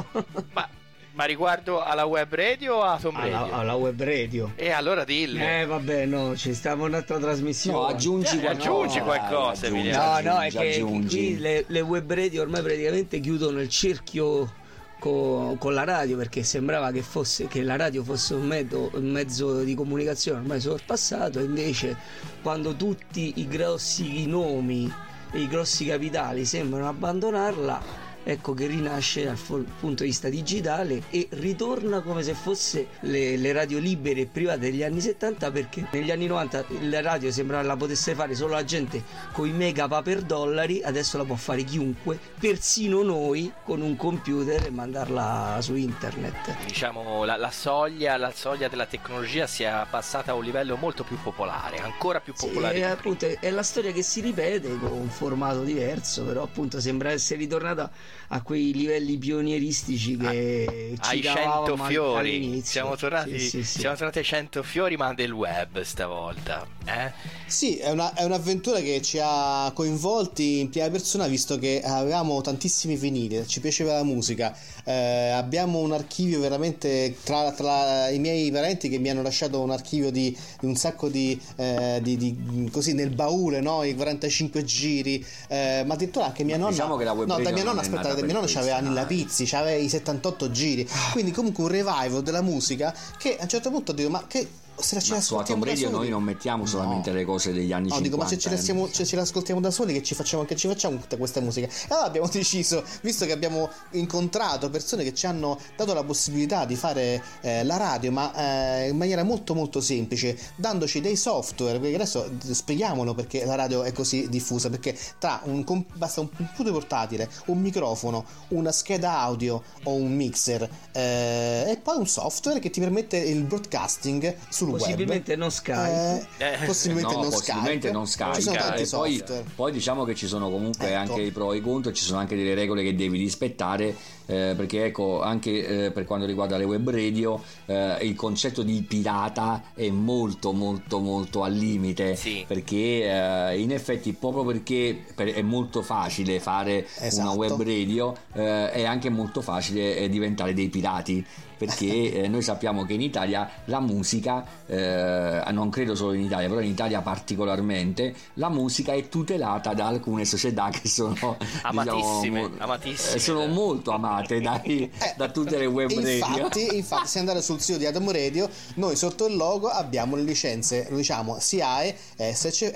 ma Ma riguardo alla web radio o Atom alla, Radio? Alla web radio. E allora dillo. Eh vabbè, no, ci stiamo un'altra trasmissione. No, aggiungi, eh, aggiungi no, qualcosa. Aggiungi, no, aggiungi, no, è che aggiungi. Qui le, le web radio ormai praticamente chiudono il cerchio co, con la radio, perché sembrava che fosse che la radio fosse un mezzo, un mezzo di comunicazione ormai sorpassato. Invece, quando tutti i grossi nomi e i grossi capitali sembrano abbandonarla, ecco che rinasce dal punto di vista digitale e ritorna come se fosse le, le radio libere e private degli anni settanta, perché negli anni novanta la radio sembrava la potesse fare solo la gente con i mega paper dollari, adesso la può fare chiunque, persino noi con un computer, e mandarla su internet. Diciamo la, la soglia la soglia della tecnologia si è abbassata a un livello molto più popolare, ancora più popolare. Sì, appunto, è la storia che si ripete con un formato diverso, però appunto sembra essere ritornata a quei livelli pionieristici che a, ci davamo cento fiori all'inizio. Siamo tornati, sì, sì, sì. siamo tornati ai cento fiori, ma del web stavolta, eh? Sì, è, una, è un'avventura che ci ha coinvolti in prima persona, visto che avevamo tantissimi vinili, ci piaceva la musica, eh, abbiamo un archivio veramente tra, tra i miei parenti che mi hanno lasciato un archivio di, di un sacco di, eh, di, di così nel baule, no? I quarantacinque giri, eh, ma addirittura anche mia nonna, diciamo che la web no, da mia nonna portata del Milano c'aveva Nilla Pizzi, c'aveva i settantotto giri, quindi comunque un revival della musica che a un certo punto dico ma che se la ce ma su Atom Radio noi non mettiamo solamente no. le cose degli anni no, cinquanta. No, dico, ma se ce, ehm. siamo, se ce le ascoltiamo da soli, che ci facciamo che ci facciamo tutta questa musica? E allora abbiamo deciso, visto che abbiamo incontrato persone che ci hanno dato la possibilità di fare eh, la radio, ma eh, in maniera molto molto semplice, dandoci dei software, perché adesso spieghiamolo perché la radio è così diffusa, perché tra un basta un computer portatile, un microfono, una scheda audio o un mixer eh, e poi un software che ti permette il broadcasting sul possibilmente web. Non Skype eh, possibilmente, no, non, possibilmente Skype. non Skype ci sono tanti poi, poi diciamo che ci sono comunque ecco. anche i pro e i contro, ci sono anche delle regole che devi rispettare eh, perché ecco anche eh, per quanto riguarda le web radio eh, il concetto di pirata è molto molto molto al limite, sì. perché eh, in effetti proprio perché per, è molto facile fare esatto. una web radio eh, è anche molto facile eh, diventare dei pirati, perché eh, noi sappiamo che in Italia la musica eh, non credo solo in Italia, però in Italia particolarmente la musica è tutelata da alcune società che sono amatissime, diciamo, amatissime. sono molto amate dai, eh, da tutte le web infatti, radio infatti se andate sul sito di Atom Radio noi sotto il logo abbiamo le licenze, diciamo SIAE e S C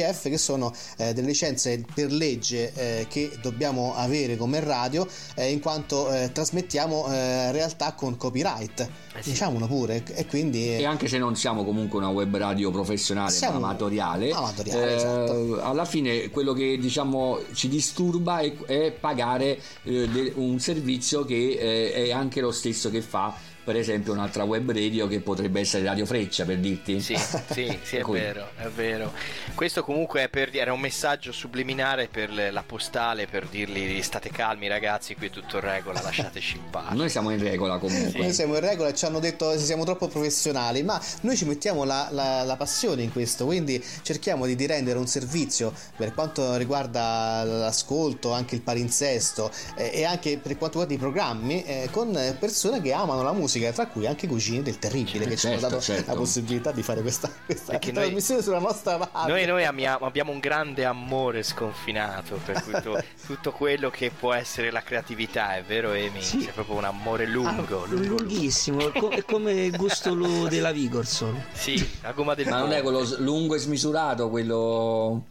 F, che sono eh, delle licenze per legge eh, che dobbiamo avere come radio eh, in quanto eh, trasmettiamo eh, realtà con copyright, diciamolo pure, e quindi e anche se non siamo comunque una web radio professionale siamo ma amatoriale, amatoriale eh, esatto. alla fine quello che diciamo ci disturba è, è pagare eh, de, un servizio che eh, è anche lo stesso che fa per esempio un'altra web radio che potrebbe essere Radio Freccia, per dirti. Sì, sì, sì, è vero, è vero. Questo comunque è per, era un messaggio subliminare per le, la postale, per dirgli state calmi ragazzi, qui è tutto in regola, lasciateci in pace. Noi siamo in regola comunque. Sì. Noi siamo in regola e ci hanno detto siamo troppo professionali, ma noi ci mettiamo la, la, la passione in questo, quindi cerchiamo di, di rendere un servizio per quanto riguarda l'ascolto, anche il palinsesto eh, e anche per quanto riguarda i programmi eh, con persone che amano la musica, tra cui anche i cugini del terribile che certo, ci hanno dato certo. la possibilità di fare questa, questa trasmissione noi, sulla nostra radio. Noi, noi amiamo, abbiamo un grande amore sconfinato per tutto, tutto quello che può essere la creatività, è vero Emi? Sì. C'è proprio un amore lungo, ah, lungo lunghissimo, lungo. è come il gusto della Vigorson. Sì, la gomma del ma non è quello lungo e smisurato, quello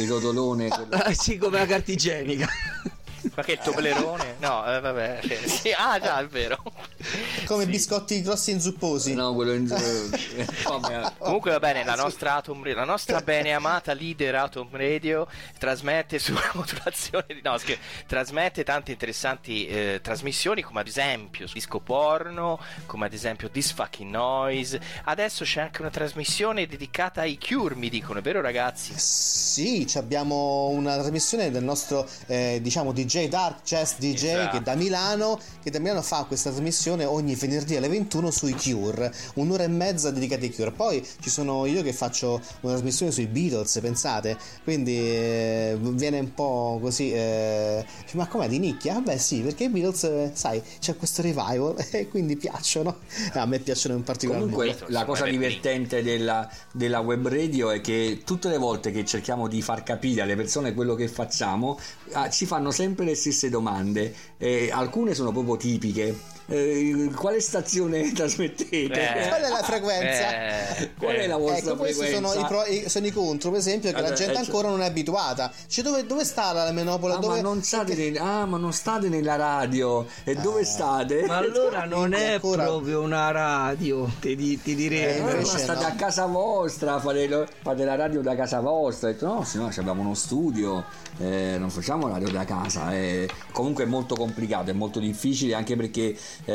il rotolone quello... Ah, sì, come la carta igienica. Ma che il Toblerone? No, eh, vabbè. Sì, ah, già, è vero. Come sì. biscotti grossi inzupposi. No, quello in... vabbè. Comunque va bene, la nostra Atom Radio, la nostra bene amata leader Atom Radio trasmette sulla modulazione di no, scher- trasmette tante interessanti eh, trasmissioni, come ad esempio Disco Porno, come ad esempio This Fucking Noise. Adesso c'è anche una trasmissione dedicata ai Cure, mi dicono, è vero ragazzi? Sì, abbiamo una trasmissione del nostro eh, diciamo di D J Dark Chess D J esatto. che da Milano che da Milano fa questa trasmissione ogni venerdì alle ventuno sui Cure, un'ora e mezza dedicata ai Cure. Poi ci sono io che faccio una trasmissione sui Beatles, pensate, quindi eh, viene un po' così eh, ma com'è di nicchia? Beh sì, perché i Beatles eh, sai c'è questo revival e eh, quindi piacciono eh, a me piacciono in particolare. Comunque la cosa divertente della, della web radio è che tutte le volte che cerchiamo di far capire alle persone quello che facciamo ah, ci fanno sempre le stesse domande, eh, alcune sono proprio tipiche. Eh, quale stazione trasmettete? Eh, Qual è la frequenza? Eh, Qual è la vostra ecco, frequenza? Questi sono i pro e sono i contro, per esempio, che allora, la gente eh, ancora non è abituata. Cioè, dove, dove sta la menopola? Ah, dove... ma non state perché... nel... ah, ma non state nella radio. E ah. dove state? Ma allora non è ancora... proprio una radio, ti, ti direi. Eh, allora state no. a casa vostra, fate, lo... fate la radio da casa vostra. No, se no abbiamo uno studio, eh, non facciamo la radio da casa. Eh. Comunque è molto complicato, è molto difficile, anche perché Eh,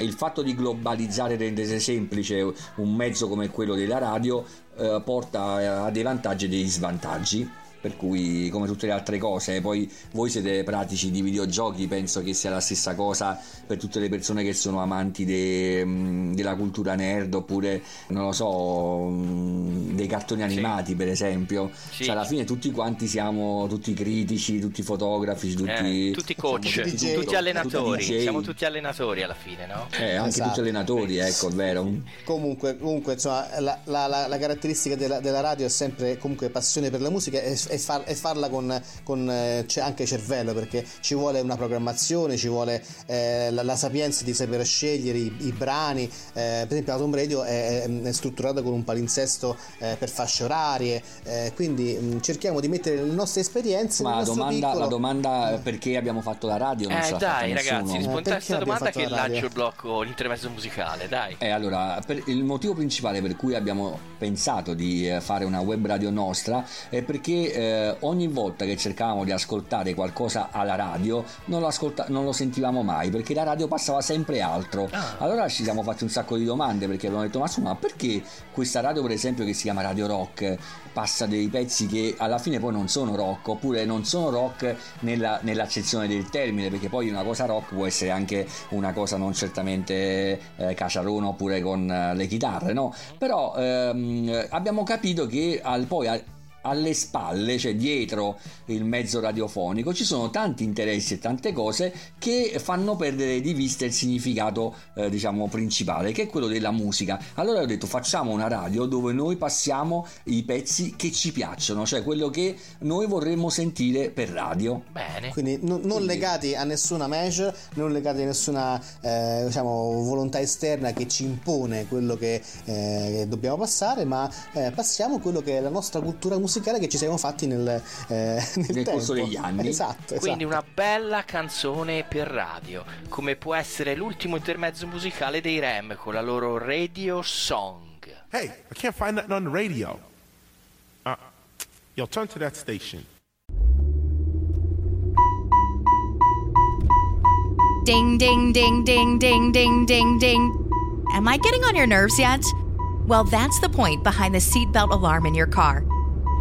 il fatto di globalizzare rende semplice un mezzo come quello della radio eh, porta a dei vantaggi e degli svantaggi, per cui come tutte le altre cose. Poi voi siete pratici di videogiochi, penso che sia la stessa cosa per tutte le persone che sono amanti de, della cultura nerd, oppure non lo so dei cartoni animati sì. per esempio sì. cioè alla fine tutti quanti siamo tutti critici, tutti fotografi, tutti, eh, tutti coach, tutti, tutti allenatori, tutti siamo tutti allenatori alla fine, no? Eh, anche esatto. tutti allenatori, ecco, è vero. Comunque, comunque insomma, la, la, la caratteristica della, della radio è sempre comunque passione per la musica e e, far, e farla con, con eh, anche cervello, perché ci vuole una programmazione, ci vuole eh, la, la sapienza di sapere scegliere i, i brani. Eh, per esempio la Tomb Radio è, è strutturata con un palinsesto eh, per fasce orarie, eh, quindi mh, cerchiamo di mettere le nostre esperienze. Ma la domanda, la domanda perché abbiamo fatto la radio non eh, ce l'ha dai fatta ragazzi, rispondete eh, a questa domanda che lancio il blocco, l'intermezzo musicale, dai. Eh, allora, per, il motivo principale per cui abbiamo pensato di fare una web radio nostra è perché eh, ogni volta che cercavamo di ascoltare qualcosa alla radio non lo, ascolta- non lo sentivamo mai, perché la radio passava sempre altro. Ah. Allora ci siamo fatti un sacco di domande, perché abbiamo detto: ma su, ma perché questa radio, per esempio, che si chiama Radio Rock, passa dei pezzi che alla fine poi non sono rock, oppure non sono rock nella, nell'accezione del termine, perché poi una cosa rock può essere anche una cosa non certamente eh, caciarona, oppure con eh, le chitarre, no? Però ehm, abbiamo capito che al, poi al, alle spalle, cioè dietro il mezzo radiofonico, ci sono tanti interessi e tante cose che fanno perdere di vista il significato eh, diciamo principale, che è quello della musica. Allora ho detto: facciamo una radio dove noi passiamo i pezzi che ci piacciono, cioè quello che noi vorremmo sentire per radio. Bene. Quindi non, non Quindi. legati a nessuna major, non legati a nessuna eh, diciamo volontà esterna che ci impone quello che, eh, che dobbiamo passare, ma eh, passiamo quello che è la nostra cultura musicale che ci siamo fatti nel, eh, nel, nel corso degli anni. Esatto, esatto. Quindi una bella canzone per radio, come può essere l'ultimo intermezzo musicale dei Rem con la loro Radio Song. Hey, I can't find that on the radio. Uh, you'll turn to that station. Ding, ding, ding, ding, ding, ding, ding, ding. Am I getting on your nerves yet? Well, that's the point behind the seatbelt alarm in your car.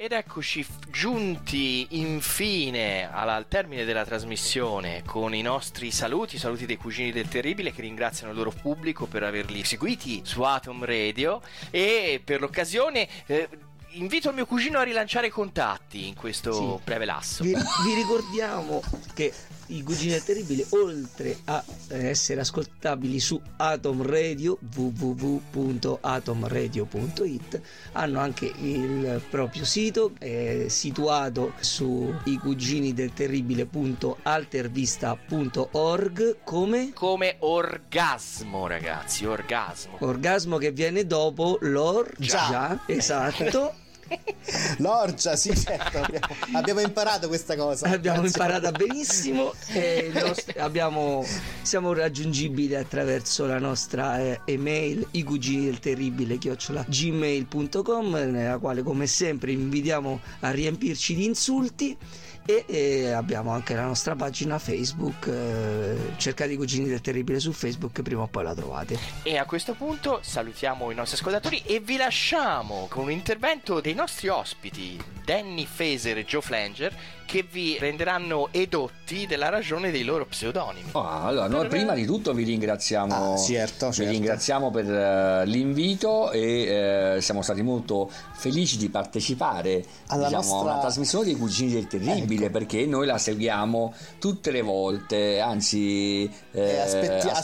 Ed eccoci giunti infine alla, al termine della trasmissione con i nostri saluti, saluti dei Cugini del Terribile, che ringraziano il loro pubblico per averli seguiti su Atom Radio, e per l'occasione eh, invito il mio cugino a rilanciare i contatti in questo sì. breve lasso. Vi, vi ricordiamo che i Cugini del Terribile, oltre a essere ascoltabili su Atom Radio, w w w punto atom radio punto i t, hanno anche il proprio sito, è situato su i cugini del terribile punto altervista punto org. Come? Come Orgasmo, ragazzi, Orgasmo. Orgasmo che viene dopo l'or... Già, Già esatto. L'orgia, sì, certo, abbiamo, abbiamo imparato questa cosa, abbiamo imparata benissimo, e nostro, abbiamo, siamo raggiungibili attraverso la nostra eh, email i cugini del terribile chiocciola gmail punto com, nella quale come sempre invitiamo a riempirci di insulti. E eh, abbiamo anche la nostra pagina Facebook, eh, cercate i Cugini del Terribile su Facebook, prima o poi la trovate. E a questo punto salutiamo i nostri ascoltatori e vi lasciamo con un intervento dei nostri ospiti Danny Faeser e Joe Flanger, che vi renderanno edotti della ragione dei loro pseudonimi. Oh, allora, noi prima di tutto vi ringraziamo, ah, certo, certo. vi ringraziamo per uh, l'invito, e uh, siamo stati molto felici di partecipare alla diciamo, nostra... a una trasmissione dei Cugini del Terribile. Eh, possibile, perché noi la seguiamo tutte le volte, anzi eh, aspetti- aspettiamo,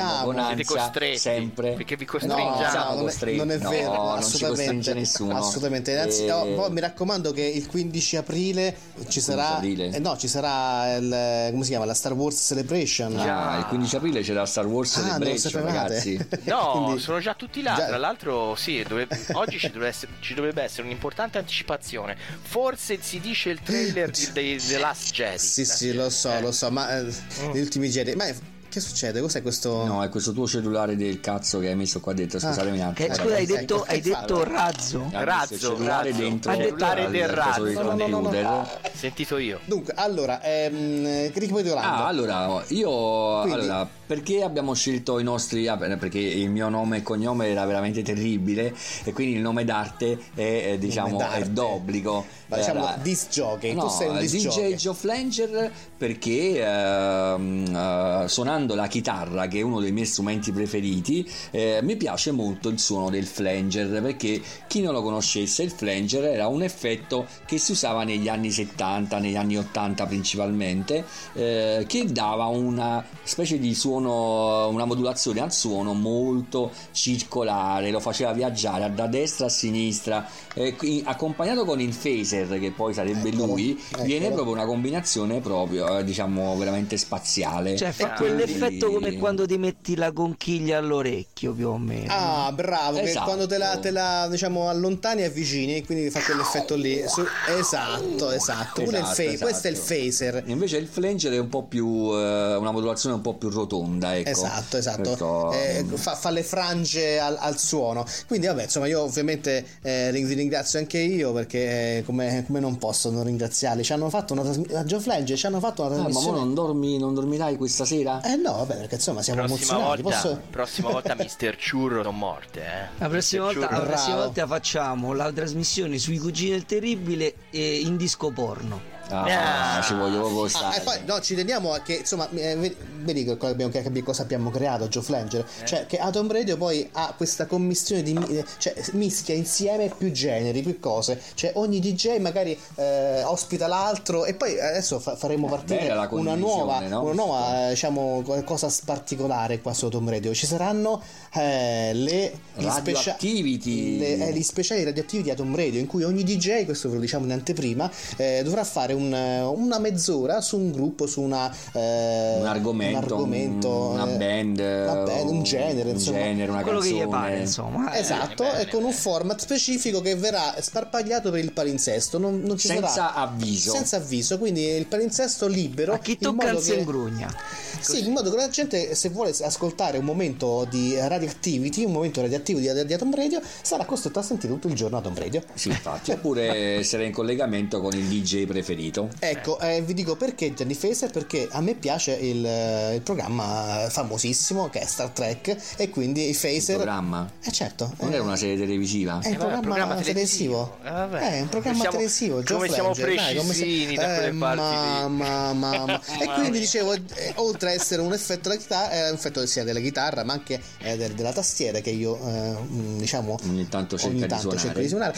aspettiamo con ansia sempre, perché vi costringiamo. No, no, non, è, non è vero, no, assolutamente, non ci costringe nessuno, assolutamente. Anzi, e... oh, oh, mi raccomando che il quindici aprile ci sarà aprile. Eh, no, ci sarà il, come si chiama, la Star Wars Celebration. Ah, ah. Il quindici aprile c'è la Star Wars ah, Celebration, ragazzi. No, quindi... sono già tutti là, già... tra l'altro sì, dovrebbe... oggi ci dovrebbe, essere, ci dovrebbe essere un'importante anticipazione, forse si dice il trailer di The Last Jedi. Sì, Last sì, Jedi. lo so, eh. lo so, ma eh, mm. gli ultimi Jedi, ma è... che succede? Cos'è questo? No, è questo tuo cellulare del cazzo che hai messo qua dentro. Scusatemi, ah, che, scusa, hai detto, hai detto razzo? Razzo, cellulare razzo. Dentro, cellulare del razzo. No, no, no, no, no. Sentito io. Dunque, allora, ehm, ah, allora io Quindi... allora, perché abbiamo scelto i nostri? Ah, perché il mio nome e cognome era veramente terribile, e quindi il nome d'arte è, diciamo, d'arte. È d'obbligo. Ma diciamo era... disc jockey. No, tu sei un disc D J jockey. Joe Flanger, perché ehm, eh, suonando la chitarra, che è uno dei miei strumenti preferiti, eh, mi piace molto il suono del flanger, perché chi non lo conoscesse, il flanger era un effetto che si usava negli anni settanta, negli anni ottanta principalmente, eh, che dava una specie di suono, una modulazione al suono molto circolare, lo faceva viaggiare da destra a sinistra, eh, accompagnato con il phaser, che poi sarebbe eccolo, lui eccolo. Viene proprio una combinazione proprio, eh, diciamo, veramente spaziale, cioè fa quelle effetto come quando ti metti la conchiglia all'orecchio, più o meno. Ah, bravo, esatto. Che quando te la, te la diciamo allontani e avvicini, e quindi fa quell'effetto lì. Su... Esatto, esatto. esatto, Uno è il fa- esatto. Questo è il phaser. Invece il flanger è un po' più eh, una modulazione un po' più rotonda, ecco. Esatto, esatto. Perciò... Eh, fa, fa le frange al, al suono. Quindi vabbè, insomma, io ovviamente eh, vi ringrazio anche io, perché eh, come, come non posso non ringraziarli. Ci hanno fatto una trasmissione, Joe Flanger ci hanno fatto una trasmissione. Ah, ma non dormi, non dormirai questa sera? Eh no, vabbè, perché insomma siamo prossima emozionati. Volta, Posso... prossima volta mister Ciurro non morte, eh. La prossima volta, la prossima volta facciamo la trasmissione sui Cugini del Terribile e in disco porno. Ah, ah, ci voglio costare. Ah, e poi no, ci teniamo che insomma, eh, vedi che abbiamo che capire cosa abbiamo creato Joe Flanger, eh. Cioè che Atom Radio poi ha questa commissione di, cioè mischia insieme più generi, più cose, cioè ogni D J magari eh, ospita l'altro, e poi adesso fa- faremo partire eh, una nuova, no? una nuova eh, diciamo cosa particolare qua su Atom Radio. Ci saranno eh, le radioattivity, eh, gli speciali radioattivi di Atom Radio, in cui ogni D J, questo ve lo diciamo in anteprima, eh, dovrà fare una mezz'ora su un gruppo, su una eh, un argomento, un argomento una, band, una band un genere, un insomma genere, una quello canzone. Che gli pare, insomma, esatto, bene, bene, e con un format specifico che verrà sparpagliato per il palinsesto, non, non ci senza sarà avviso senza avviso quindi il palinsesto libero a chi tocca il sengrugna, sì, in modo che la gente, se vuole ascoltare un momento di radioactivity, un momento radioattivo di, di Atom Radio, sarà costretto a sentire tutto il giorno Atom Radio, sì, infatti. Oppure essere in collegamento con il D J preferito. Ecco, eh, vi dico perché Gianni Faser, perché a me piace il, il programma famosissimo che è Star Trek, e quindi i Faser. Il programma? Eh certo. Non eh, era una serie televisiva? È un eh, programma, programma televisivo. televisivo. Eh, vabbè. È un programma siamo, televisivo. Come siamo precisini da quelle parti. Ma, ma, ma. E quindi dicevo, eh, oltre a essere un effetto della chitarra, è un effetto sia della chitarra, ma anche eh, del, della tastiera, che io eh, diciamo ogni tanto cerco di, di suonare.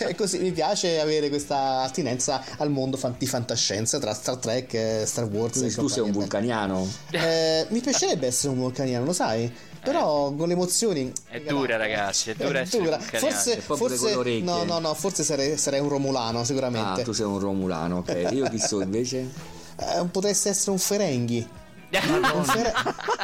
E così mi piace avere questa attinenza al mondo di fantascienza tra Star Trek e Star Wars. E tu sei un vulcaniano? Eh, mi piacerebbe essere un vulcaniano, lo sai? Però con le emozioni è dura, ragazzi, è dura, è dura. forse forse no no no forse sarei, sarei un romulano sicuramente. Ah, tu sei un romulano, ok. Io chi so invece? Eh, potresti essere un ferenghi. Un, fer-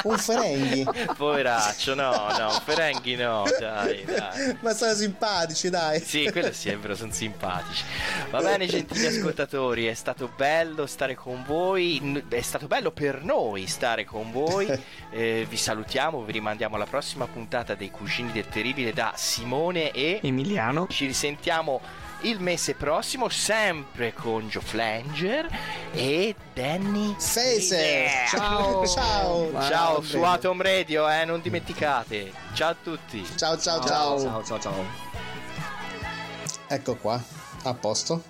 un ferenghi, poveraccio, no, no, un ferenghi no, dai, dai. Ma sono simpatici, dai. Sì, quello sì, è vero, sono simpatici. Va bene, gentili ascoltatori, è stato bello stare con voi, è stato bello per noi stare con voi. Eh, vi salutiamo, vi rimandiamo alla prossima puntata dei Cugini del Terribile da Simone e Emiliano. Ci risentiamo il mese prossimo, sempre con Joe Flanger e Danny Faser. Ciao, ciao, ciao su Atom Radio, eh, non dimenticate. Ciao a tutti. Ciao, ciao, ciao, ciao, ciao, ciao, ciao. Ecco qua, a posto.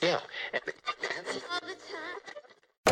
Yeah.